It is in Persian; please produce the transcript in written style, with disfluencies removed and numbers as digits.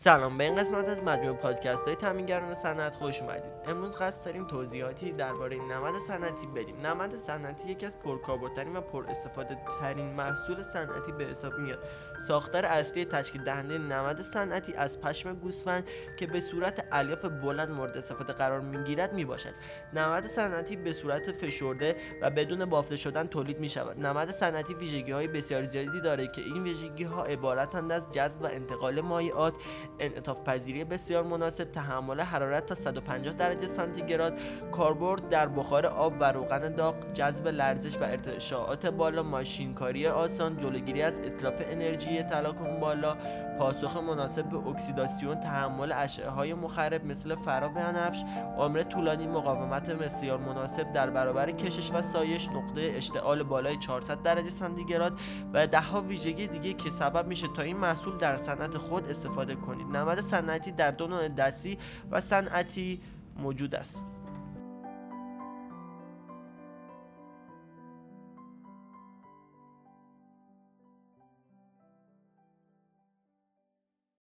سلام، به این قسمت از مجموع پادکست‌های تامینگران صنعت خوش اومدید. امروز قصد داریم توضیحاتی درباره نمد صنعتی بدیم. نمد صنعتی یکی از پرکاربردترین و پراستفاده ترین محصول صنعتی به حساب میاد. ساختار اصلی تشکیل دهنده نمد صنعتی از پشم گوسفند که به صورت الیاف بلند مورد استفاده قرار میگیرد میباشد. نمد صنعتی به صورت فشرده و بدون بافته شدن تولید میشود. نمد صنعتی ویژگی‌های بسیار زیادی دارد که این ویژگی‌ها عبارتند از جذب و انتقال مایعات، انعطاف پذیری بسیار مناسب، تحمل حرارت تا 150 درجه سانتیگراد، کاربرد در بخار آب و روغن داغ، جذب لرزش و ارتعاشات بالا، ماشینکاری آسان، جلوگیری از اتلاف انرژی تلاکم بالا، پاسخ مناسب به اکسیداسیون، تحمل اشعه‌های مخرب مثل فرا و نفش، عمر طولانی، مقاومت بسیار مناسب در برابر کشش و سایش، نقطه اشتعال بالای 400 درجه سانتیگراد و ده‌ها ویژگی دیگه که سبب میشه تا این محصول در صنعت خود استفاده کنید. نمد صنعتی در دو نوع دستی و صنعتی موجود است.